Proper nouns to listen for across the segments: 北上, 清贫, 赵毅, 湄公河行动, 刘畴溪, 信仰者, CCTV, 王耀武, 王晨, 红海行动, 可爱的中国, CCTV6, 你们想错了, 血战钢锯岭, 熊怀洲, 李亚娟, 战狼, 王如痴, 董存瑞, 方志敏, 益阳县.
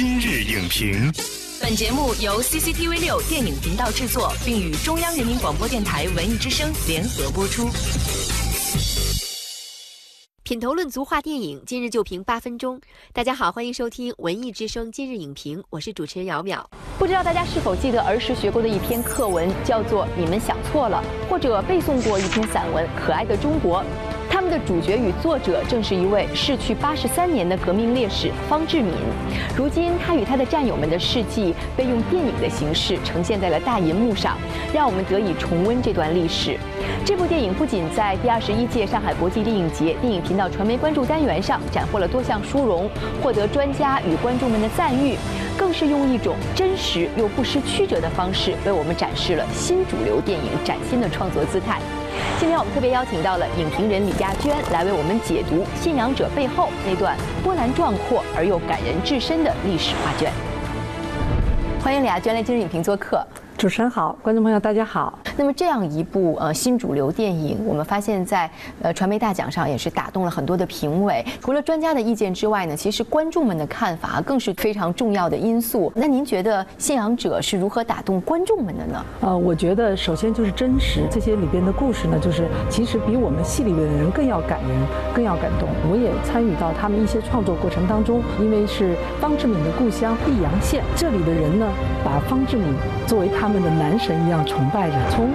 今日影评。本节目由 CCTV6 电影频道制作，并与中央人民广播电台文艺之声联合播出。品头论足话电影，今日就评8分钟。大家好，欢迎收听文艺之声今日影评，我是主持人姚淼。不知道大家是否记得儿时学过的一篇课文，叫做《你们想错了》，或者背诵过一篇散文《可爱的中国》。他们的主角与作者正是一位逝去83年的革命烈士方志敏。如今，他与他的战友们的事迹被用电影的形式呈现在了大银幕上，让我们得以重温这段历史。这部电影不仅在第21届上海国际电影节电影频道传媒关注单元上斩获了多项殊荣，获得专家与观众们的赞誉，更是用一种真实又不失曲折的方式，为我们展示了新主流电影崭新的创作姿态。今天我们特别邀请到了影评人李亚娟来为我们解读《信仰者》背后那段波澜壮阔而又感人至深的历史画卷。欢迎李亚娟来今日影评做客。主持人好，观众朋友大家好。那么这样一部新主流电影，我们发现在传媒大奖上也是打动了很多的评委。除了专家的意见之外呢，其实观众们的看法更是非常重要的因素。那您觉得《信仰者》是如何打动观众们的呢？我觉得首先就是真实，这些里边的故事呢，就是其实比我们戏里面的人更要感人，更要感动。我也参与到他们一些创作过程当中，因为是方志敏的故乡益阳县，这里的人呢，把方志敏作为他们的男神一样崇拜着，从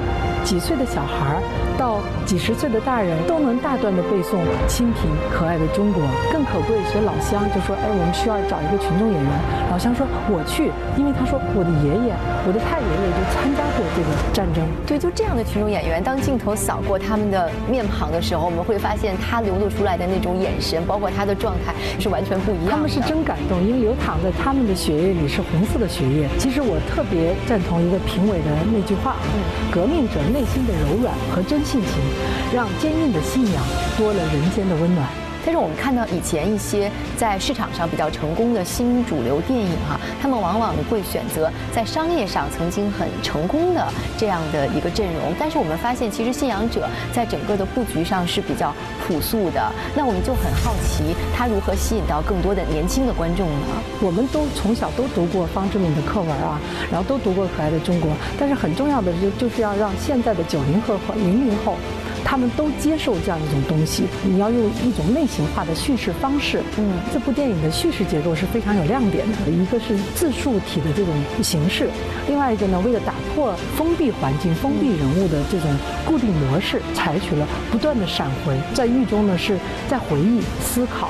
几岁的小孩到几十岁的大人都能大段的背诵《清贫》《可爱的中国》。更可贵，所以老乡就说：“哎，我们需要找一个群众演员。”老乡说：“我去，因为他说我的爷爷，我的太爷爷就参加过这个战争。”对，就这样的群众演员，当镜头扫过他们的面庞的时候，我们会发现他流露出来的那种眼神，包括他的状态是完全不一样的。他们是真感动，因为流淌在他们的血液里是红色的血液。其实我特别赞同一个评委的那句话：“革命者内心的柔软和真性情，让坚硬的信仰多了人间的温暖。”但是我们看到以前一些在市场上比较成功的新主流电影哈，他们往往会选择在商业上曾经很成功的这样的一个阵容。但是我们发现，其实《信仰者》在整个的布局上是比较朴素的。那我们就很好奇，它如何吸引到更多的年轻的观众呢？我们都从小都读过方志敏的课文啊，然后都读过《可爱的中国》，但是很重要的就是要让现在的90后和00后。他们都接受这样一种东西，你要用一种类型化的叙事方式。这部电影的叙事结构是非常有亮点的，一个是自述体的这种形式，另外一个呢，为了打破封闭环境、封闭人物的这种固定模式，采取了不断的闪回，在狱中呢是在回忆、思考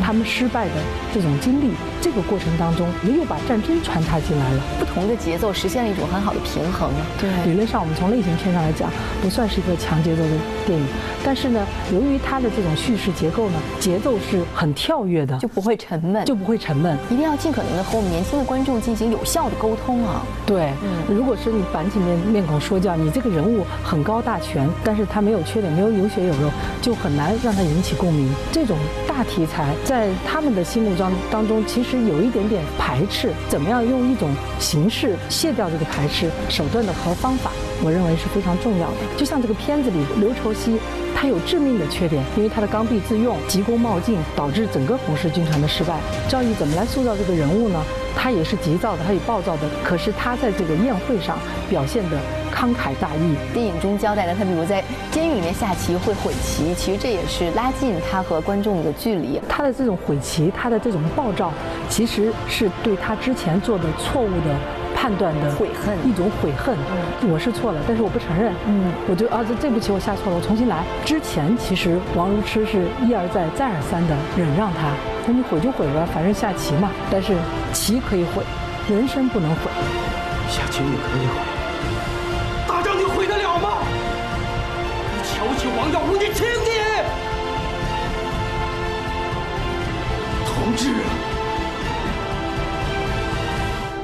他们失败的这种经历，这个过程当中也有把战争穿插进来了，不同的节奏实现了一种很好的平衡。对，理论上我们从类型片上来讲，不算是一个强节奏的电影，但是呢，由于它的这种叙事结构呢，节奏是很跳跃的，就不会沉闷。一定要尽可能的和我们年轻的观众进行有效的沟通啊。对，如果是你板起面孔说教，你这个人物很高大全，但是他没有缺点，没有有血有肉，就很难让他引起共鸣。这种大题材在他们的心目当中其实有一点点排斥，怎么样用一种形式卸掉这个排斥，手段的和方法，我认为是非常重要的。就像这个片子里刘愁西，他有致命的缺点，因为他的刚愎自用、急功冒进，导致整个红十军团的失败。赵毅怎么来塑造这个人物呢？他也是急躁的，他也暴躁的，可是他在这个宴会上表现的慷慨大义。电影中交代了他，比如在监狱里面下棋会毁棋，其实这也是拉近他和观众的距离。他的这种毁棋，他的这种暴躁，其实是对他之前做的错误的判断的悔恨，一种悔恨。我是错了，但是我不承认。我就这步棋我下错了，我重新来。之前其实王如痴是一而再、再而三的忍让他，那你毁就毁吧，反正下棋嘛。但是棋可以毁，人生不能毁。下棋也可以毁，打仗你毁得了吗？你瞧不起王耀武，你轻点，同志啊！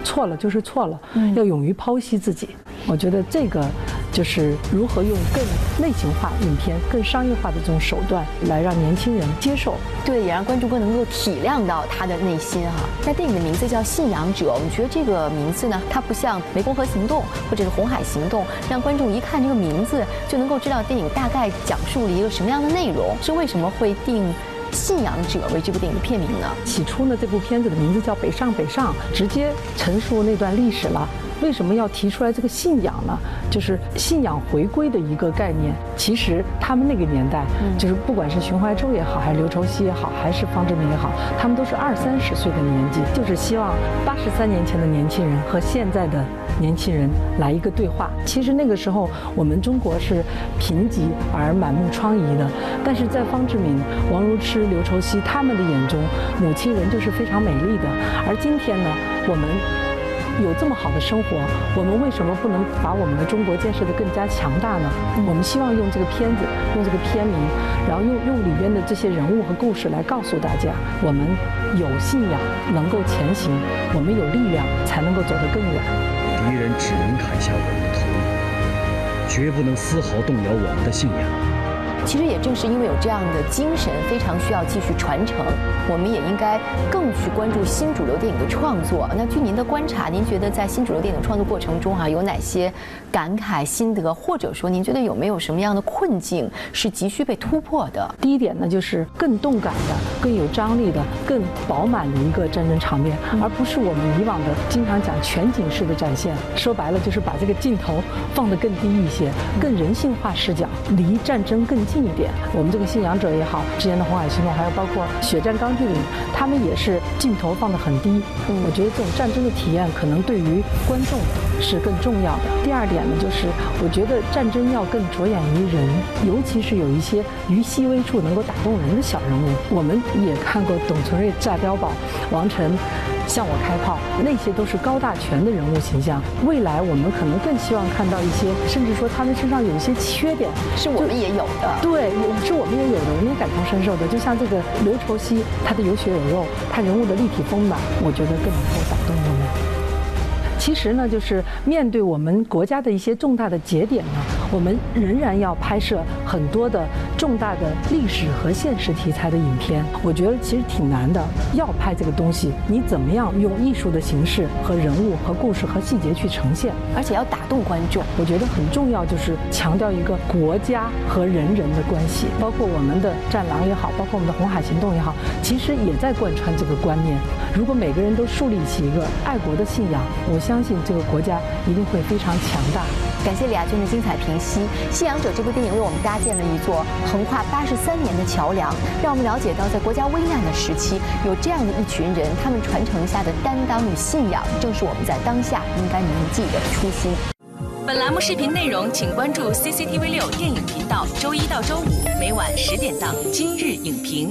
错了就是错了，要勇于剖析自己。我觉得这个就是如何用更类型化影片、更商业化的这种手段来让年轻人接受，对，也让观众更能够体谅到他的内心哈。那电影的名字叫《信仰者》，我们觉得这个名字呢，它不像《湄公河行动》或者是《红海行动》，让观众一看这个名字就能够知道电影大概讲述了一个什么样的内容。是为什么会定信仰者》为这部电影的片名呢？起初呢，这部片子的名字叫《北上北上》，直接陈述那段历史了。为什么要提出来这个信仰呢？就是信仰回归的一个概念。其实他们那个年代，就是不管是熊怀洲也好，还是刘畴溪也好，还是方志敏也好，他们都是20、30岁的年纪，就是希望83年前的年轻人和现在的年轻人来一个对话。其实那个时候，我们中国是贫瘠而满目疮痍的，但是在方志敏、王如痴、刘畴溪他们的眼中，母亲人就是非常美丽的。而今天呢，我们有这么好的生活，我们为什么不能把我们的中国建设得更加强大呢？我们希望用这个片子，用这个片名，然后用里边的这些人物和故事来告诉大家，我们有信仰能够前行，我们有力量才能够走得更远。敌人只能砍下我们的头颅，绝不能丝毫动摇我们的信仰。其实也正是因为有这样的精神，非常需要继续传承。我们也应该更去关注新主流电影的创作。那据您的观察，您觉得在新主流电影创作过程中有哪些感慨心得，或者说您觉得有没有什么样的困境是急需被突破的？第一点呢，就是更动感的、更有张力的、更饱满的一个战争场面，而不是我们以往的经常讲全景式的展现。说白了，就是把这个镜头放得更低一些，更人性化视角，离战争更近一点。我们这个信仰者也好，之前的《红海行动》，还有包括《血战钢锯岭》，他们也是镜头放得很低。我觉得这种战争的体验可能对于观众是更重要的。第二点呢，就是我觉得战争要更着眼于人，尤其是有一些于细微处能够打动人的小人物。我们也看过董存瑞炸碉堡，王晨向我开炮，那些都是高大全的人物形象。未来我们可能更希望看到一些，甚至说他们身上有一些缺点是我们也有的，对，是我们也有的，我们也感同身受的。就像这个刘畴溪，他的有血有肉，他人物的立体丰满，我觉得更能够打动我们。其实呢，就是面对我们国家的一些重大的节点呢，我们仍然要拍摄很多的重大的历史和现实题材的影片，我觉得其实挺难的。要拍这个东西，你怎么样用艺术的形式和人物和故事和细节去呈现，而且要打动观众。我觉得很重要，就是强调一个国家和人的关系，包括我们的《战狼》也好，包括我们的《红海行动》也好，其实也在贯穿这个观念。如果每个人都树立起一个爱国的信仰，我相信这个国家一定会非常强大。感谢李亚君的精彩评析，《信仰者》这部电影为我们搭建了一座横跨83年的桥梁，让我们了解到，在国家危难的时期，有这样的一群人，他们传承下的担当与信仰，正是我们在当下应该铭记的初心。本栏目视频内容，请关注 CCTV 6电影频道，周一到周五每晚10点档《今日影评》。